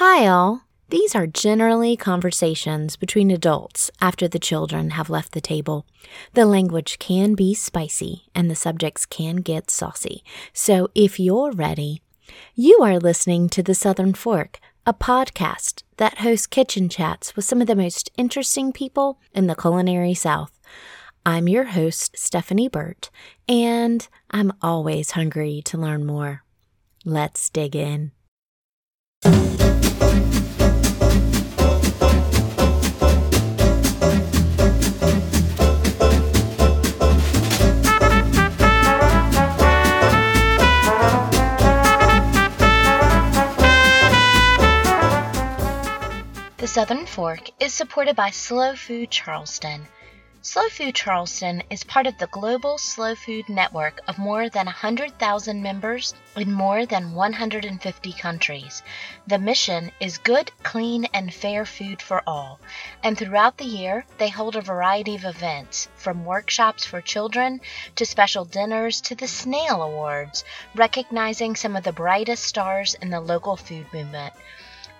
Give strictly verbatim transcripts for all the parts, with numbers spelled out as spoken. Kyle, these are generally conversations between adults after the children have left the table. The language can be spicy and the subjects can get saucy. So if you're ready, you are listening to The Southern Fork, a podcast that hosts kitchen chats with some of the most interesting people in the culinary South. I'm your host, Stephanie Burt, and I'm always hungry to learn more. Let's dig in. The Southern Fork is supported by Slow Food Charleston. Slow Food Charleston is part of the global slow food network of more than one hundred thousand members in more than one hundred fifty countries. The mission is good, clean, and fair food for all. And throughout the year, they hold a variety of events, from workshops for children to special dinners to the Snail Awards, recognizing some of the brightest stars in the local food movement.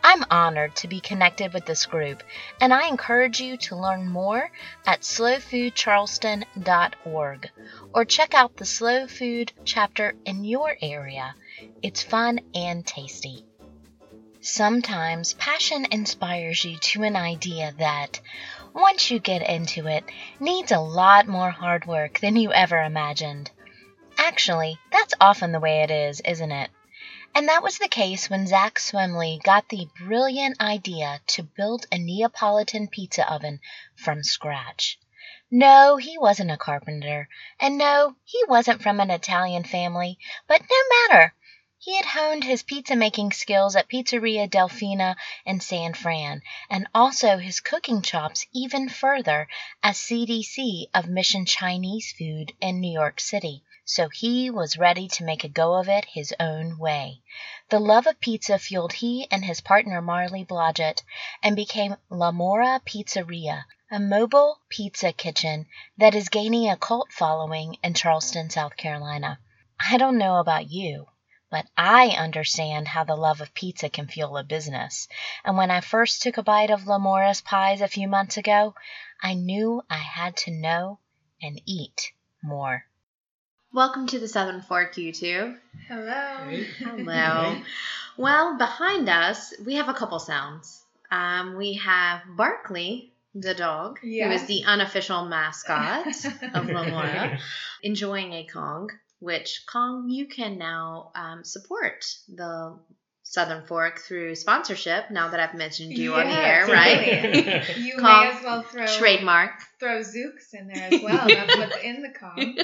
I'm honored to be connected with this group, and I encourage you to learn more at slow food charleston dot org or check out the Slow Food chapter in your area. It's fun and tasty. Sometimes passion inspires you to an idea that, once you get into it, needs a lot more hard work than you ever imagined. Actually, that's often the way it is, isn't it? And that was the case when Zach Swemle got the brilliant idea to build a Neapolitan pizza oven from scratch. No, he wasn't a carpenter, and no, he wasn't from an Italian family, but no matter. He had honed his pizza-making skills at Pizzeria Delfina in San Fran, and also his cooking chops even further as C D C of Mission Chinese Food in New York City. So he was ready to make a go of it his own way. The love of pizza fueled he and his partner Marlee Blodgett and became La Morra Pizzeria, a mobile pizza kitchen that is gaining a cult following in Charleston, South Carolina. I don't know about you, but I understand how the love of pizza can fuel a business. And when I first took a bite of La Morra's pies a few months ago, I knew I had to know and eat more. Welcome to the Southern Fork, YouTube. Hello. Hey. Hello. Hey. Well, behind us, we have a couple sounds. Um, we have Barkley, the dog, yeah. who is the unofficial mascot of La Morra, enjoying a Kong, which Kong you can now um, support the Southern Fork through sponsorship, now that I've mentioned you yeah, on here, totally. Right? You Kong, may as well throw trademark. Throw Zooks in there as well. That's what's in the Kong.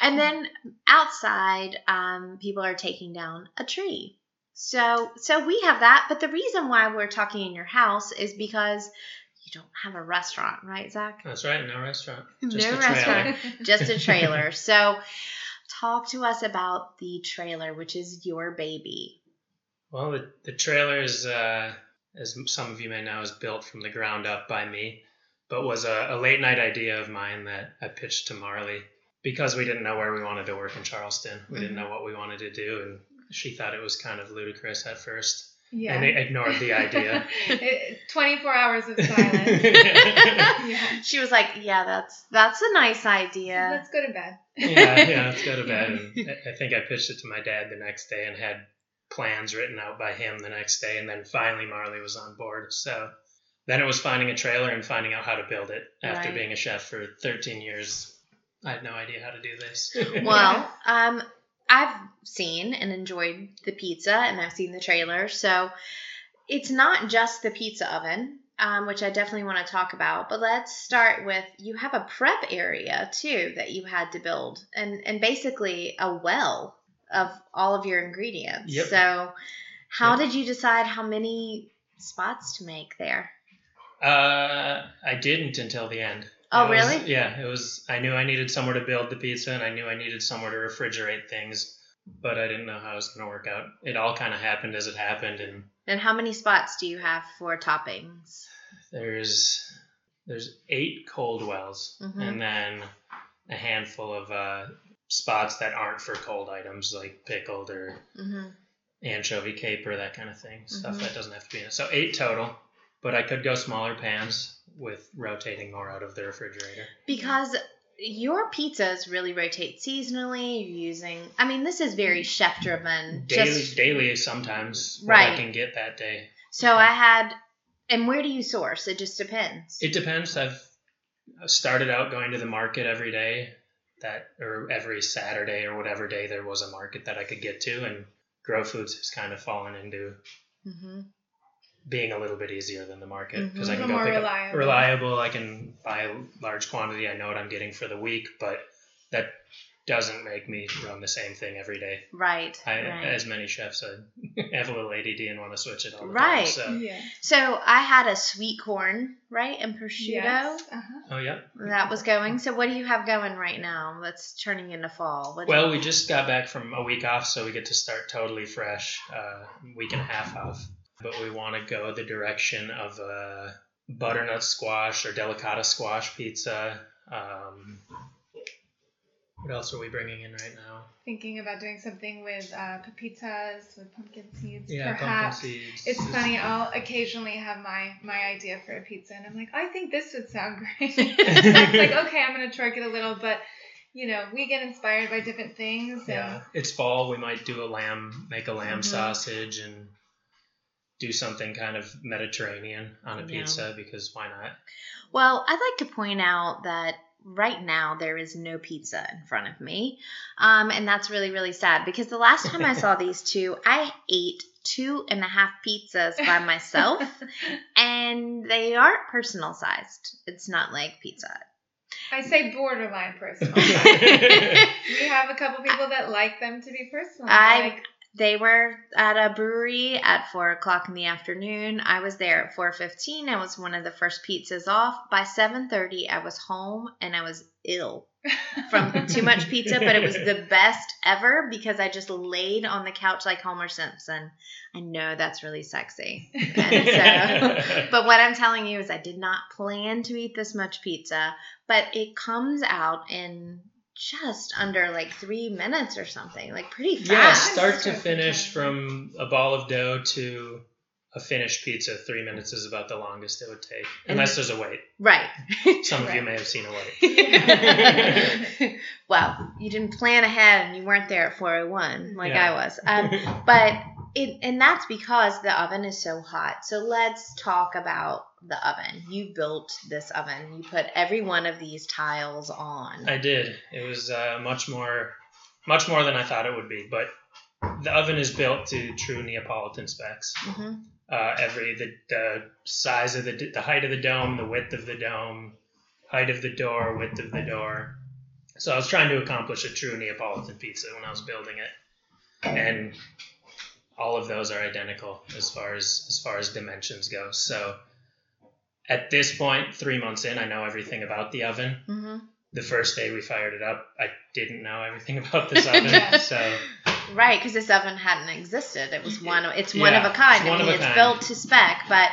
And then outside, um, people are taking down a tree. So so we have that, but the reason why we're talking in your house is because you don't have a restaurant, right, Zach? That's right, no restaurant. Just no a restaurant. Just a trailer. So talk to us about the trailer, which is your baby. Well, the, the trailer is, uh, as some of you may know, is built from the ground up by me, but was a, a late-night idea of mine that I pitched to Marlee because we didn't know where we wanted to work in Charleston. We mm-hmm. didn't know what we wanted to do, and she thought it was kind of ludicrous at first. Yeah. And they ignored the idea. twenty-four hours of silence. Yeah. She was like, yeah, that's that's a nice idea. Let's go to bed. yeah, yeah, let's go to bed. And I think I pitched it to my dad the next day and had plans written out by him the next day, and then finally Marlee was on board. So then it was finding a trailer and finding out how to build it. After right. being a chef for thirteen years, I had no idea how to do this. Well, um, I've seen and enjoyed the pizza, and I've seen the trailer, so it's not just the pizza oven, um, which I definitely want to talk about, but let's start with, you have a prep area too that you had to build, and, and basically a well of all of your ingredients. Yep. So how yep. did you decide how many spots to make there? Uh, I didn't until the end. Oh, it really? Was, yeah. It was, I knew I needed somewhere to build the pizza, and I knew I needed somewhere to refrigerate things, but I didn't know how it was going to work out. It all kind of happened as it happened. And and how many spots do you have for toppings? There's there's eight cold wells, mm-hmm. and then a handful of uh, spots that aren't for cold items, like pickled or mm-hmm. anchovy caper, that kind of thing, stuff mm-hmm. that doesn't have to be in it. So eight total, but I could go smaller pans with rotating more out of the refrigerator. Because your pizzas really rotate seasonally. You're using, I mean, this is very chef-driven. Daily, just, daily sometimes, right. What I can get that day. So I had, and where do you source? It just depends. It depends. I've started out going to the market every day, that or every Saturday or whatever day there was a market that I could get to, and Grow Foods has kind of fallen into mm-hmm. being a little bit easier than the market because mm-hmm. I can go pick reliable. up reliable. I can buy a large quantity. I know what I'm getting for the week, but that doesn't make me run the same thing every day. Right. I, right. As many chefs, I have a little A D D and want to switch it all the right. time. So. Yeah. So I had a sweet corn, right, and prosciutto. Yes. Uh-huh. Oh, yeah. That was going. So what do you have going right now that's turning into fall? What well, we just got back from a week off, so we get to start totally fresh, uh, week and a half off. But we want to go the direction of a butternut squash or delicata squash pizza. Um, what else are we bringing in right now? Thinking about doing something with uh, pepitas, with pumpkin seeds, yeah, perhaps. Pumpkin seeds. It's funny, it's... I'll occasionally have my, my idea for a pizza, and I'm like, I think this would sound great. It's like, okay, I'm going to twerk it a little, but... You know, we get inspired by different things. And... Yeah, it's fall. We might do a lamb, make a lamb mm-hmm. sausage, and do something kind of Mediterranean on a yeah. pizza because why not? Well, I'd like to point out that right now there is no pizza in front of me, um, and that's really, really sad because the last time I saw these two, I ate two and a half pizzas by myself, and they aren't personal sized. It's not like pizza. I say borderline personal. We have a couple people that like them to be personal. I, like, they were at a brewery at four o'clock in the afternoon. I was there at four fifteen. I was one of the first pizzas off. By seven thirty, I was home and I was ill from too much pizza, but it was the best ever because I just laid on the couch like Homer Simpson. I know that's really sexy. And so, but what I'm telling you is I did not plan to eat this much pizza, but it comes out in just under like three minutes or something, like pretty fast. Yeah, start to finish from a ball of dough to a finished pizza, three minutes is about the longest it would take, unless there's a wait. Right. Some of right. you may have seen a wait. Well, you didn't plan ahead and you weren't there at four oh one like yeah. I was. Um, but it, and that's because the oven is so hot. So let's talk about the oven. You built this oven. You put every one of these tiles on. I did. It was uh, much more, much more than I thought it would be, but the oven is built to true Neapolitan specs. Mm-hmm. Uh, every the, the size of the the height of the dome, the width of the dome, height of the door, width of the door. So I was trying to accomplish a true Neapolitan pizza when I was building it, and all of those are identical as far as as far as dimensions go. So at this point, three months in, I know everything about the oven. Mm-hmm. The first day we fired it up, I didn't know everything about this oven, so. Right, because this oven hadn't existed. It was one. It's one yeah, of a kind. It's I mean, it's kind. built to spec, but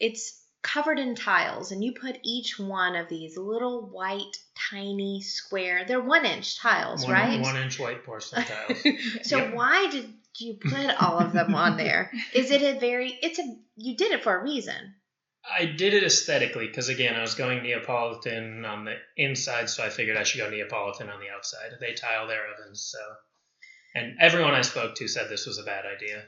it's covered in tiles, and you put each one of these little white, tiny square. They're one-inch tiles, one, right? One-inch white porcelain tiles. So yep. why did you put all of them on there? Is it a very? It's a. You did it for a reason. I did it aesthetically because, again, I was going Neapolitan on the inside, so I figured I should go Neapolitan on the outside. They tile their ovens, so. And everyone I spoke to said this was a bad idea.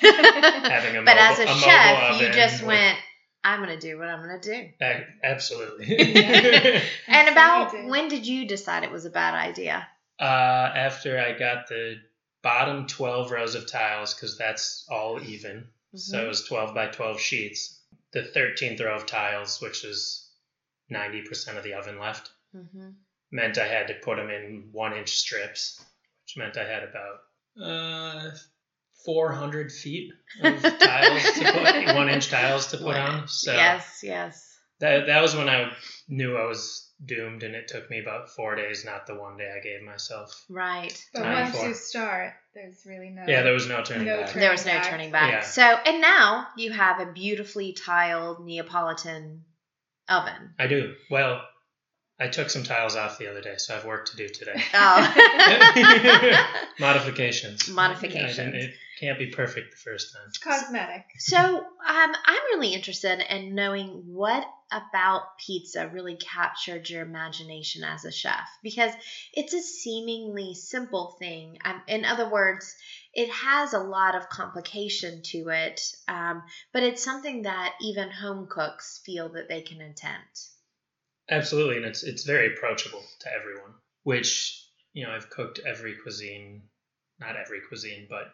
Having a but mobile, as a, a chef, you just went, I'm going to do what I'm going to do. I, absolutely. And about when did you decide it was a bad idea? Uh, after I got the bottom twelve rows of tiles, because that's all even. Mm-hmm. So it was twelve by twelve sheets. The thirteenth row of tiles, which is ninety percent of the oven left, mm-hmm. meant I had to put them in one-inch strips. Which meant I had about uh, four hundred feet of tiles to put, one-inch tiles to put on. So yes, yes. That that was when I knew I was doomed, and it took me about four days, not the one day I gave myself. Right. But once four. you start, there's really no... Yeah, there was no turning no back. Turning there was no back. turning back. Yeah. So, and now you have a beautifully tiled Neapolitan oven. I do. Well... I took some tiles off the other day, so I have work to do today. Oh. Modifications. Modifications. It Can't be perfect the first time. It's cosmetic. So um, I'm really interested in knowing what about pizza really captured your imagination as a chef, because it's a seemingly simple thing. Um, in other words, it has a lot of complication to it, um, but it's something that even home cooks feel that they can attempt. Absolutely, and it's it's very approachable to everyone, which, you know, I've cooked every cuisine, not every cuisine, but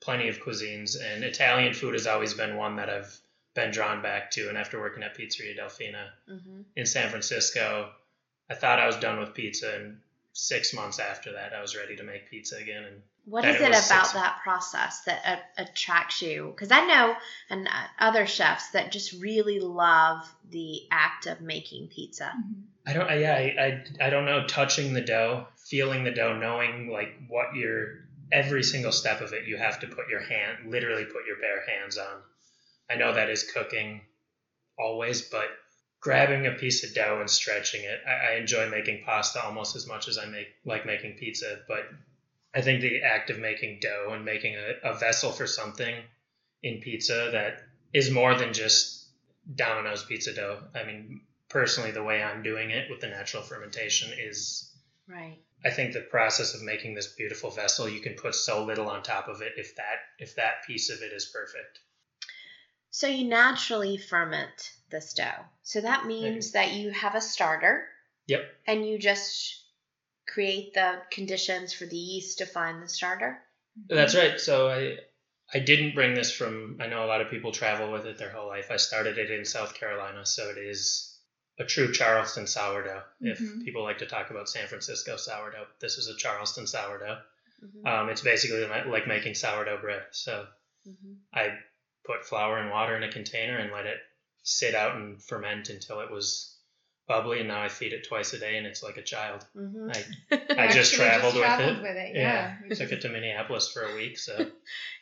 plenty of cuisines, and Italian food has always been one that I've been drawn back to. And after working at Pizzeria Delfina mm-hmm. in San Francisco, I thought I was done with pizza, and six months after that, I was ready to make pizza again. And what is it, it about that process that uh, attracts you? Because I know and uh, other chefs that just really love the act of making pizza. Mm-hmm. I don't. I, yeah, I, I I don't know. Touching the dough, feeling the dough, knowing like what you're. Every single step of it, you have to put your hand, literally put your bare hands on. I know that is cooking always, but grabbing a piece of dough and stretching it, I, I enjoy making pasta almost as much as I make like making pizza, but I think the act of making dough and making a, a vessel for something in pizza that is more than just Domino's pizza dough. I mean, personally, the way I'm doing it with the natural fermentation is... Right. I think the process of making this beautiful vessel, you can put so little on top of it if that if that piece of it is perfect. So you naturally ferment this dough. So that means that you have a starter. Yep. And you just create the conditions for the yeast to find the starter. That's right. So I I didn't bring this from, I know a lot of people travel with it their whole life. I started it in South Carolina, so it is a true Charleston sourdough. If mm-hmm. people like to talk about San Francisco sourdough, this is a Charleston sourdough. Mm-hmm. Um, it's basically like making sourdough bread. So mm-hmm. I put flour and water in a container and let it sit out and ferment until it was bubbly. And now I feed it twice a day, and it's like a child. Mm-hmm. I, I just traveled, just traveled with it. With it. Yeah, yeah. Took it to Minneapolis for a week. So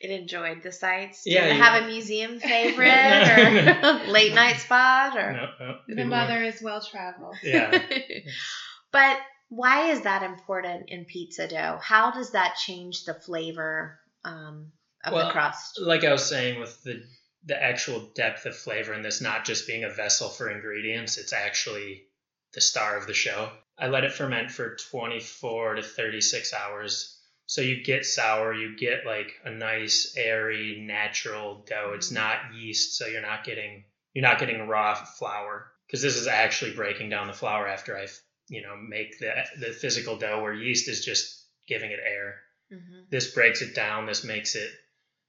it enjoyed the sights. Did yeah, it have know. a museum favorite no, or no. late night spot? Or no, no. The People mother went. Is well traveled. Yeah. But why is that important in pizza dough? How does that change the flavor um, of well, the crust? Like I was saying with the the actual depth of flavor in this, not just being a vessel for ingredients, it's actually the star of the show. I let it ferment for twenty-four to thirty-six hours. So you get sour, you get like a nice, airy, natural dough. It's not yeast, so you're not getting, you're not getting raw flour, because this is actually breaking down the flour after I, you know, make the, the physical dough, where yeast is just giving it air. Mm-hmm. This breaks it down. This makes it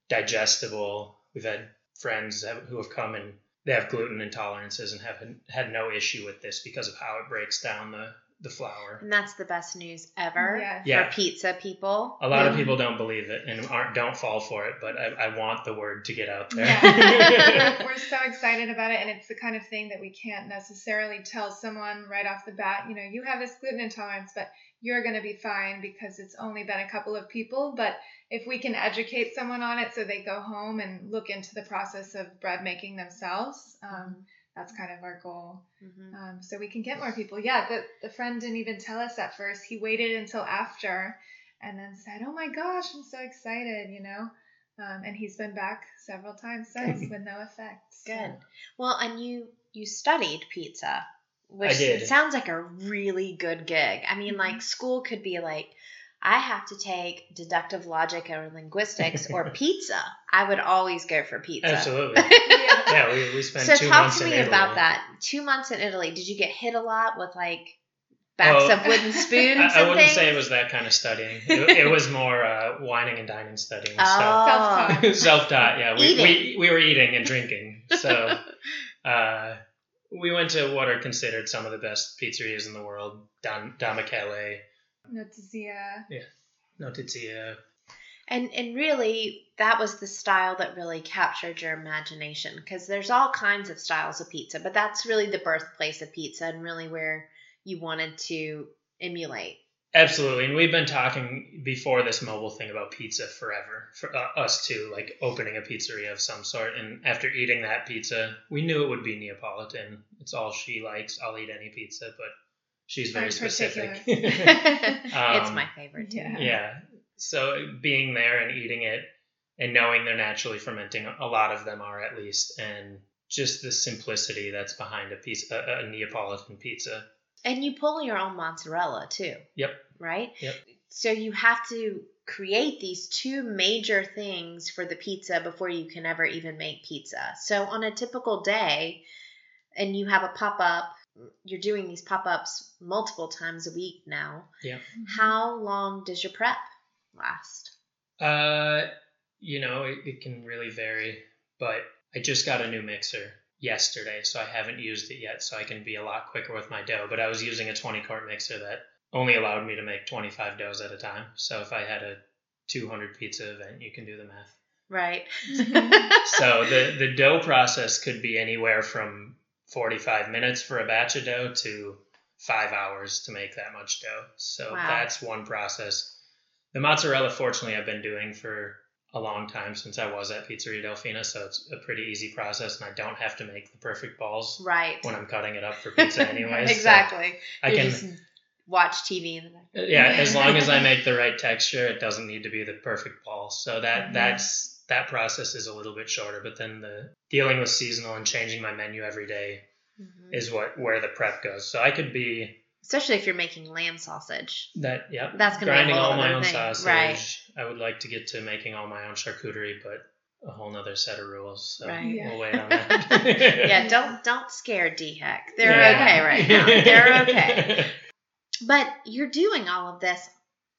digestible. We've had friends who have come and they have gluten intolerances and have had no issue with this because of how it breaks down the, the flour. And that's the best news ever yeah. for yeah. pizza people. A lot yeah. of people don't believe it and aren't, don't fall for it, but I, I want the word to get out there. Yeah. We're so excited about it, and it's the kind of thing that we can't necessarily tell someone right off the bat, you know, you have this gluten intolerance, but you're going to be fine because it's only been a couple of people. But if we can educate someone on it so they go home and look into the process of bread making themselves, um, that's kind of our goal. Mm-hmm. Um, so we can get more people. Yeah, the, the friend didn't even tell us at first. He waited until after and then said, oh my gosh, I'm so excited, you know. Um, and he's been back several times since with no effect. So. Good. Well, and you, you studied pizza. Which it sounds like a really good gig. I mean, like school could be like, I have to take deductive logic or linguistics or pizza. I would always go for pizza. Absolutely. yeah. yeah, we we spent so two months in Italy. So talk to me about that. Two months in Italy. Did you get hit a lot with like backs oh, of wooden spoons? I, and I wouldn't things? say it was that kind of studying. It, it was more uh, wining and dining studying. Oh. Self-taught. Self-taught. Yeah, we, we we were eating and drinking. So. Uh, We went to what are considered some of the best pizzerias in the world. Da, Da Michele. Notizia. Yeah. Notizia. And and really, that was the style that really captured your imagination, because there's all kinds of styles of pizza, but that's really the birthplace of pizza and really where you wanted to emulate. Absolutely. And we've been talking before this mobile thing about pizza forever, for uh, us too, like opening a pizzeria of some sort. And after eating that pizza, we knew it would be Neapolitan. It's all she likes. I'll eat any pizza, but she's very I'm specific. um, it's my favorite too. Yeah. So being there and eating it, and knowing they're naturally fermenting, a lot of them are at least, and just the simplicity that's behind a piece, a, a Neapolitan pizza. And you pull your own mozzarella too. Yep. Right? Yep. So you have to create these two major things for the pizza before you can ever even make pizza. So on a typical day, and you have a pop-up, you're doing these pop-ups multiple times a week now. Yeah. How long does your prep last? Uh, you know, it, it can really vary, but I just got a new mixer yesterday, so I haven't used it yet, so I can be a lot quicker with my dough. But I was using a twenty-quart mixer that only allowed me to make twenty-five doughs at a time. So if I had a two hundred pizza event, you can do the math. Right. So the, the dough process could be anywhere from forty-five minutes for a batch of dough to five hours to make that much dough. So wow. That's one process. The mozzarella, fortunately, I've been doing for a long time since I was at Pizzeria Delfina, so it's a pretty easy process, and I don't have to make the perfect balls right when I'm cutting it up for pizza anyways. Exactly. So I You're can just watch T V in the background. Yeah, as long as I make the right texture, it doesn't need to be the perfect ball. So that mm-hmm. that's that process is a little bit shorter, but then the dealing with seasonal and changing my menu every day mm-hmm. is what where the prep goes. So I could be, especially if you're making lamb sausage. That yeah, that's gonna grinding be a whole all my own thing. Sausage. Right. I would like to get to making all my own charcuterie, but a whole nother set of rules. So right. yeah. We'll wait on that. Yeah, don't don't scare D H E C. They're yeah. okay right now. They're okay. But you're doing all of this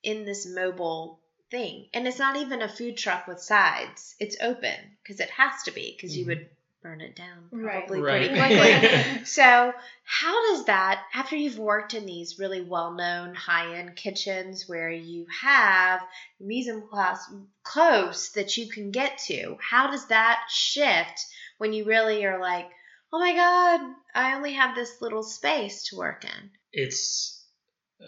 in this mobile thing, and it's not even a food truck with sides. It's open because it has to be, because mm-hmm. you would burn it down probably right. pretty right. quickly. So how does that, after you've worked in these really well-known high-end kitchens where you have mise en place close that you can get to, how does that shift when you really are like, oh my God, I only have this little space to work in? It's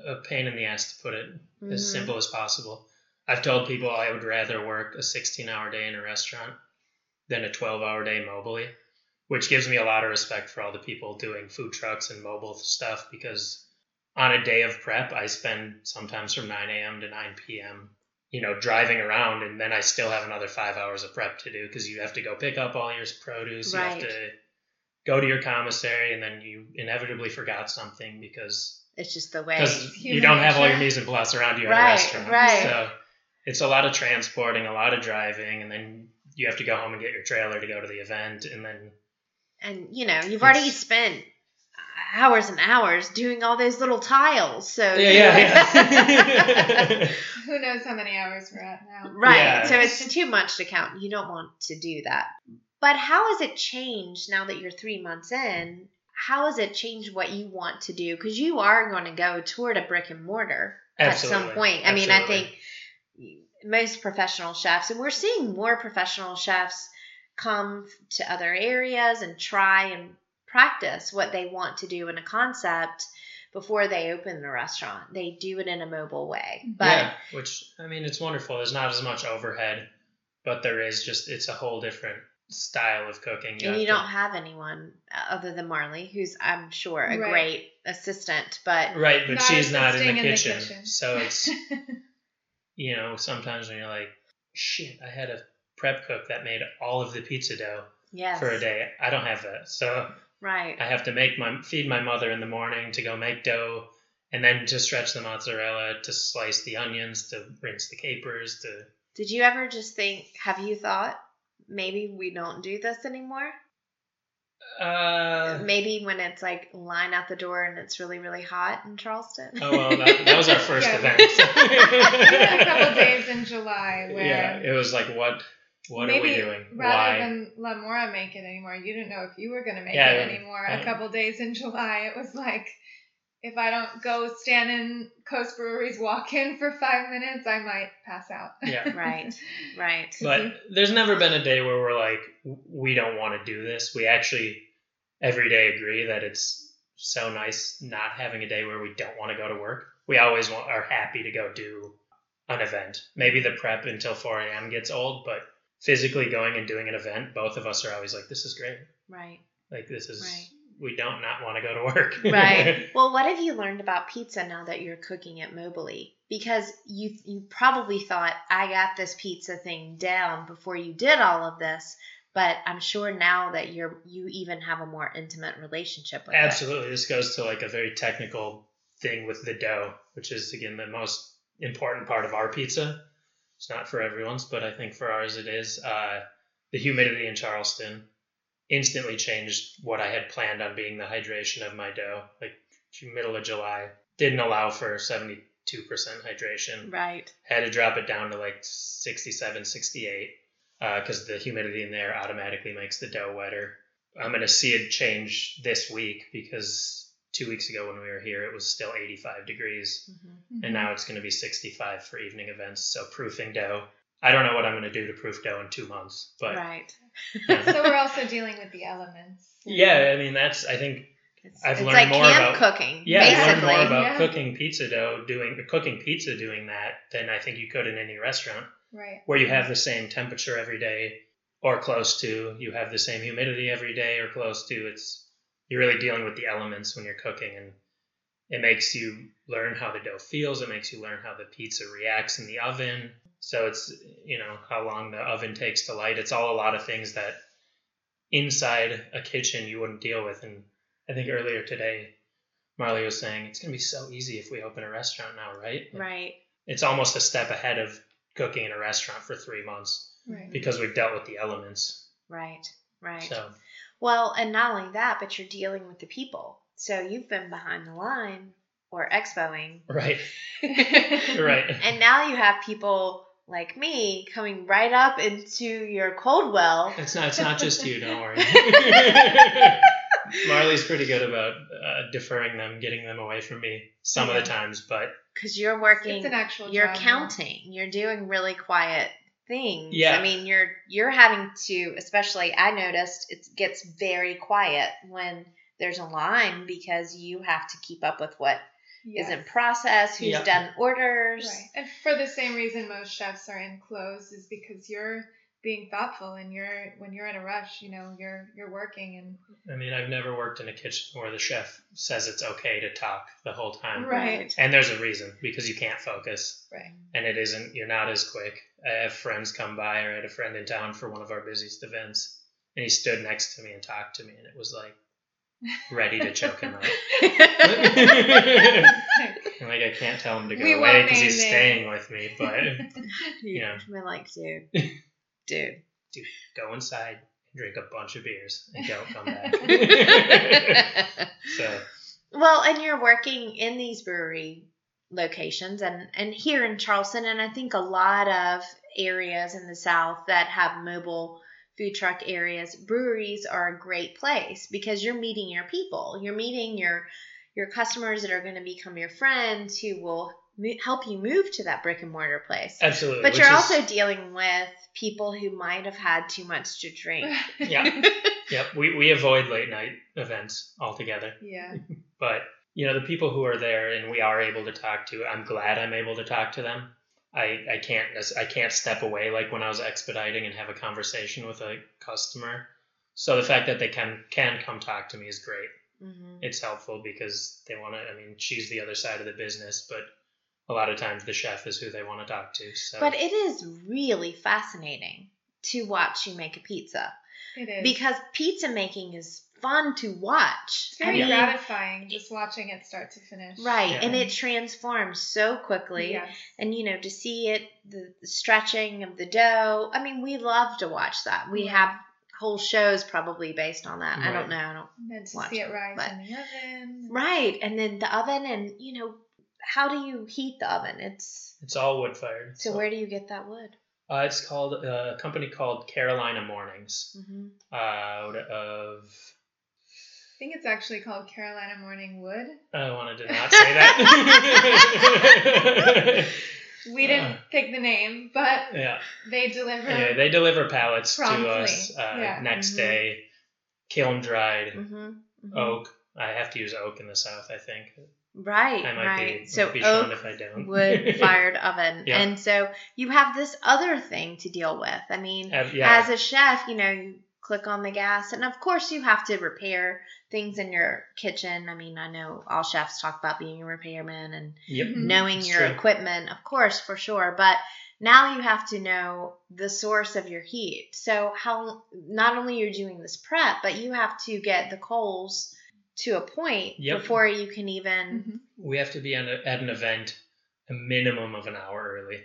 a pain in the ass, to put it mm-hmm. as simple as possible. I've told people I would rather work a sixteen-hour day in a restaurant than a twelve-hour day mobily, which gives me a lot of respect for all the people doing food trucks and mobile stuff, because on a day of prep, I spend sometimes from nine a.m. to nine p.m., you know, driving around, and then I still have another five hours of prep to do, because you have to go pick up all your produce, right. you have to go to your commissary, and then you inevitably forgot something because it's just the way, because you don't have all your mise en place around you right, at a restaurant. Right. So it's a lot of transporting, a lot of driving, and then you have to go home and get your trailer to go to the event, and then... And, you know, you've already spent hours and hours doing all those little tiles, so... Yeah, yeah, yeah. Who knows how many hours we're at now. Right, yeah. So it's too much to count. You don't want to do that. But how has it changed now that you're three months in? How has it changed what you want to do? Because you are going to go toward a brick and mortar Absolutely. At some point. I Absolutely. mean, I think... most professional chefs, and we're seeing more professional chefs come to other areas and try and practice what they want to do in a concept before they open the restaurant. They do it in a mobile way. But yeah, which, I mean, it's wonderful. There's not as much overhead, but there is just, it's a whole different style of cooking. You and you to, don't have anyone other than Marlee, who's, I'm sure, a right. great assistant, but... Right, but not she's not in, the, in kitchen, the kitchen. So it's... You know, sometimes when you're like, shit, I had a prep cook that made all of the pizza dough yes. for a day. I don't have that. So right. I have to make my feed my mother in the morning to go make dough, and then to stretch the mozzarella, to slice the onions, to rinse the capers. To Did you ever just think, have you thought, maybe we don't do this anymore? Uh, Maybe when it's like line out the door and it's really, really hot in Charleston. Oh, well, that, that was our first yeah. event. We had a couple days in July where... Yeah, it was like, what What are we doing? Rather Why? than La Morra make it anymore, you didn't know if you were going to make yeah, it anymore. I, a couple days in July, it was like, if I don't go stand in Coast Brewery's walk-in for five minutes, I might pass out. Yeah. Right, right. But there's never been a day where we're like, we don't want to do this. We actually every day agree that it's so nice not having a day where we don't want to go to work. We always want, are happy to go do an event. Maybe the prep until four a.m. gets old, but physically going and doing an event, both of us are always like, this is great. Right. Like, this is... Right. we don't not want to go to work. Right. Well, what have you learned about pizza now that you're cooking it mobily? Because you you probably thought, I got this pizza thing down before you did all of this. But I'm sure now that you're you even have a more intimate relationship with Absolutely. it. Absolutely. This goes to like a very technical thing with the dough, which is, again, the most important part of our pizza. It's not for everyone's, but I think for ours it is. Uh, the humidity in Charleston instantly changed what I had planned on being the hydration of my dough. Like middle of July, didn't allow for seventy-two percent hydration. Right. Had to drop it down to like sixty-seven, sixty-eight. Because uh, the humidity in there automatically makes the dough wetter. I'm going to see it change this week because two weeks ago when we were here, it was still eighty-five degrees. Mm-hmm. Mm-hmm. And now it's going to be sixty-five for evening events. So proofing dough. I don't know what I'm going to do to proof dough in two months. But, right. Yeah. So we're also dealing with the elements. Yeah. I mean, that's, I think it's, I've it's learned like more about cooking. Yeah. Basically. I've learned more about yeah. cooking pizza dough, doing cooking pizza, doing that than I think you could in any restaurant. Right. Where you have the same temperature every day or close to, you have the same humidity every day or close to. It's you're really dealing with the elements when you're cooking, and it makes you learn how the dough feels. It makes you learn how the pizza reacts in the oven. So it's, you know, how long the oven takes to light. It's all a lot of things that inside a kitchen you wouldn't deal with. And I think earlier today, Marlee was saying, it's going to be so easy if we open a restaurant now, right? And right. It's almost a step ahead of cooking in a restaurant for three months right. because we've dealt with the elements. Right, right. So. Well, and not only that, but you're dealing with the people. So you've been behind the line or expoing. Right, right. And now you have people like me coming right up into your cold well. It's not, it's not just you, don't worry. Marlee's pretty good about uh, deferring them, getting them away from me some yeah. of the times, but... Because you're working, it's an actual you're job, counting, yeah. you're doing really quiet things. Yeah. I mean, you're you're having to, especially I noticed, it gets very quiet when there's a line because you have to keep up with what yes. is in process, who's yep. done orders. Right. And for the same reason most chefs are enclosed is because you're being thoughtful and you're when you're in a rush, you know, you're you're working. And I mean, I've never worked in a kitchen where the chef says it's okay to talk the whole time. Right. And there's a reason, because you can't focus. Right. And it isn't, you're not as quick. I have friends come by, or I had a friend in town for one of our busiest events, and he stood next to me and talked to me, and it was like ready to choke him out. And like I can't tell him to go we away because he's staying with me, but you know, we're like, dude. Dude. Dude, go inside, drink a bunch of beers, and don't come back. So. Well, and you're working in these brewery locations and, and here in Charleston, and I think a lot of areas in the South that have mobile food truck areas, breweries are a great place because you're meeting your people. You're meeting your your customers that are going to become your friends who will help you move to that brick and mortar place. Absolutely. But you're is... also dealing with people who might have had too much to drink. Yeah. Yep. We we avoid late night events altogether. Yeah. But, you know, the people who are there and we are able to talk to, I'm glad I'm able to talk to them. I, I can't I can't step away like when I was expediting and have a conversation with a customer. So the fact that they can can come talk to me is great. Mm-hmm. It's helpful because they want to, I mean, she's the other side of the business, but a lot of times the chef is who they want to talk to. So. But it is really fascinating to watch you make a pizza. It is. Because pizza making is fun to watch. It's very I mean, gratifying just watching it start to finish. Right. Yeah. And it transforms so quickly. Yes. And, you know, to see it, the stretching of the dough. I mean, we love to watch that. We yeah. have whole shows probably based on that. Right. I don't know. I don't and then to watch see it rise but, in the oven. Right. And then the oven and, you know, how do you heat the oven? It's it's all wood fired. So, so where do you get that wood? Uh, it's called uh, a company called Carolina Mornings. Mm-hmm. Out of I think it's actually called Carolina Morning Wood. I wanted to not say that. We didn't uh, pick the name, but yeah. they deliver. Yeah, they deliver pallets promptly. to us uh, yeah. next mm-hmm. day, kiln dried mm-hmm. Mm-hmm. oak. I have to use oak in the South, I think. Right, I might right. Be, so might be oak if I don't. wood fired oven, yeah. And so you have this other thing to deal with. I mean, uh, yeah. as a chef, you know, click on the gas. And of course you have to repair things in your kitchen. I mean, I know all chefs talk about being a repairman and yep. knowing That's your true. equipment, of course, for sure. But now you have to know the source of your heat. So how not only you're doing this prep, but you have to get the coals to a point yep. before you can even... We have to be at, a, at an event a minimum of an hour early.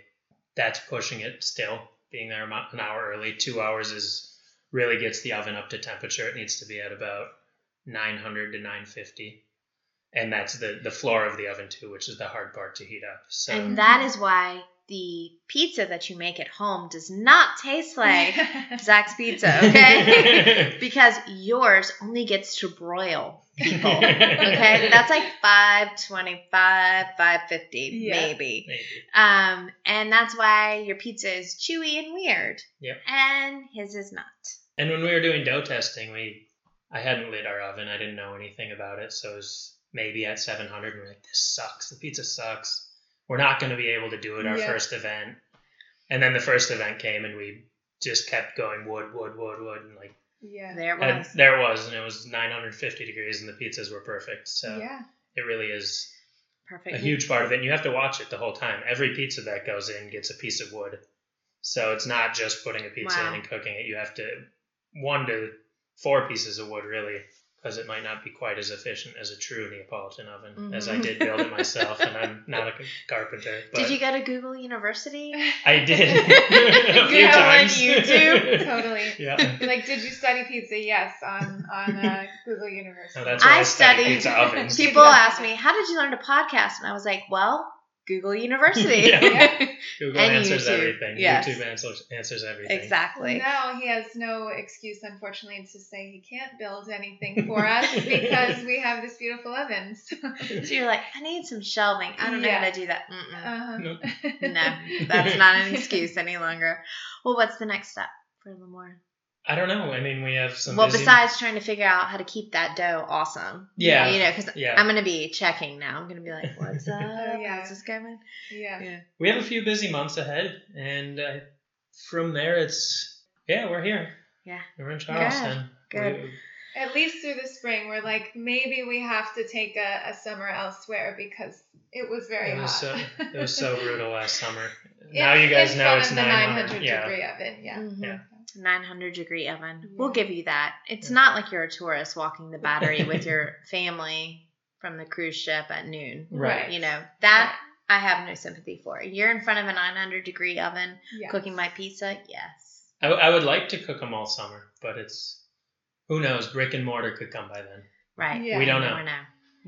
That's pushing it still. Being there an hour early, two hours is really gets the oven up to temperature. It needs to be at about nine hundred to nine fifty. And that's the, the floor of the oven too, which is the hard part to heat up. So, and that is why... the pizza that you make at home does not taste like Zach's pizza, okay? Because yours only gets to broil people, okay? That's like five twenty-five, five fifty, yeah, maybe. maybe. Um, and that's why your pizza is chewy and weird. Yep. And his is not. And when we were doing dough testing, we I hadn't lit our oven. I didn't know anything about it. So it was maybe at seven hundred, and we're like, this sucks. The pizza sucks. We're not going to be able to do it our yep. first event. And then the first event came, and we just kept going wood, wood, wood, wood. And like, yeah, there it was. There it was. And it was nine hundred fifty degrees, and the pizzas were perfect. So yeah. it really is perfect. A huge part of it. And you have to watch it the whole time. Every pizza that goes in gets a piece of wood. So it's not just putting a pizza wow. in and cooking it. You have to one to four pieces of wood, really. Because it might not be quite as efficient as a true Neapolitan oven, mm-hmm. as I did build it myself, and I'm not a carpenter. But did you go to Google University? I did. a few you times. You have on YouTube? Totally. Yeah. Like, did you study pizza? Yes, on, on uh, Google University. No, that's why I, I studied pizza ovens. People ask me, how did you learn to podcast? And I was like, well, Google University. yeah. Yeah. Google and answers YouTube. everything. Yes. YouTube answers, answers everything. Exactly. Well, no, he has no excuse, unfortunately, to say he can't build anything for us because we have this beautiful oven. So you're like, I need some shelving. I don't yeah. know how to do that. Uh-huh. Nope. No, that's not an excuse any longer. Well, what's the next step for La Morra? I don't know. I mean, we have some... Well, busy... besides trying to figure out how to keep that dough awesome. Yeah. You know, because yeah. I'm going to be checking now. I'm going to be like, what's up? yeah. How's this going? Yeah. yeah. We have a few busy months ahead. And uh, from there, it's... Yeah, we're here. Yeah. We're in Charleston. Good. Good. We, At least through the spring, we're like, maybe we have to take a, a summer elsewhere because it was very it was hot. So, it was so brutal last summer. It, now you guys know it's nine hundred. Yeah. Degree oven. Yeah. Mm-hmm. Yeah. nine hundred degree oven. Yeah. We'll give you that. It's yeah. not like you're a tourist walking the battery with your family from the cruise ship at noon. Right. You know, that yeah. I have no sympathy for. You're in front of a nine hundred degree oven yes. cooking my pizza. Yes. I, I would like to cook them all summer, but it's, who knows? Brick and mortar could come by then. Right. Yeah. We don't know. Never know.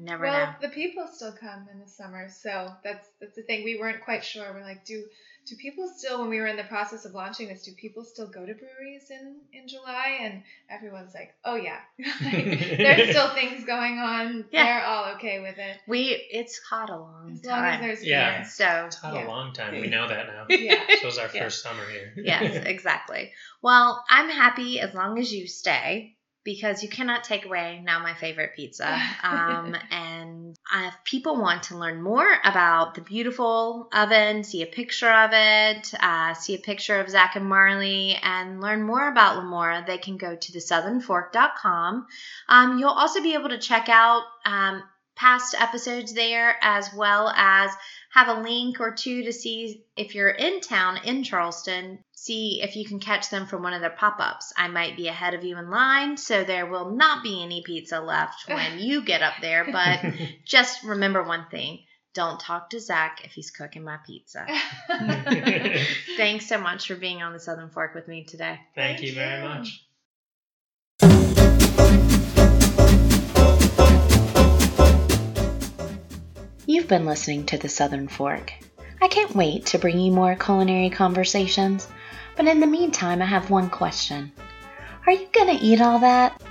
Never well, know. The people still come in the summer, so that's that's the thing. We weren't quite sure. We're like, do do people still, when we were in the process of launching this, do people still go to breweries in, in July? And everyone's like, oh, yeah. like, there's still things going on. Yeah. They're all okay with it. We It's hot a long as time. Long as there's yeah. beer. So, it's hot yeah. a long time. We know that now. yeah. This was our yeah. first summer here. yes, exactly. Well, I'm happy as long as you stay. Because you cannot take away now my favorite pizza. Um, and if people want to learn more about the beautiful oven, see a picture of it, uh, see a picture of Zach and Marlee, and learn more about La Morra, they can go to the southern fork dot com. Um, you'll also be able to check out um, past episodes there, as well as have a link or two to see if you're in town in Charleston. See if you can catch them from one of their pop-ups. I might be ahead of you in line, so there will not be any pizza left when you get up there. But just remember one thing. Don't talk to Zach if he's cooking my pizza. Thanks so much for being on the Southern Fork with me today. Thank, Thank you very much. You've been listening to the Southern Fork. I can't wait to bring you more culinary conversations, but in the meantime, I have one question. Are you going to eat all that?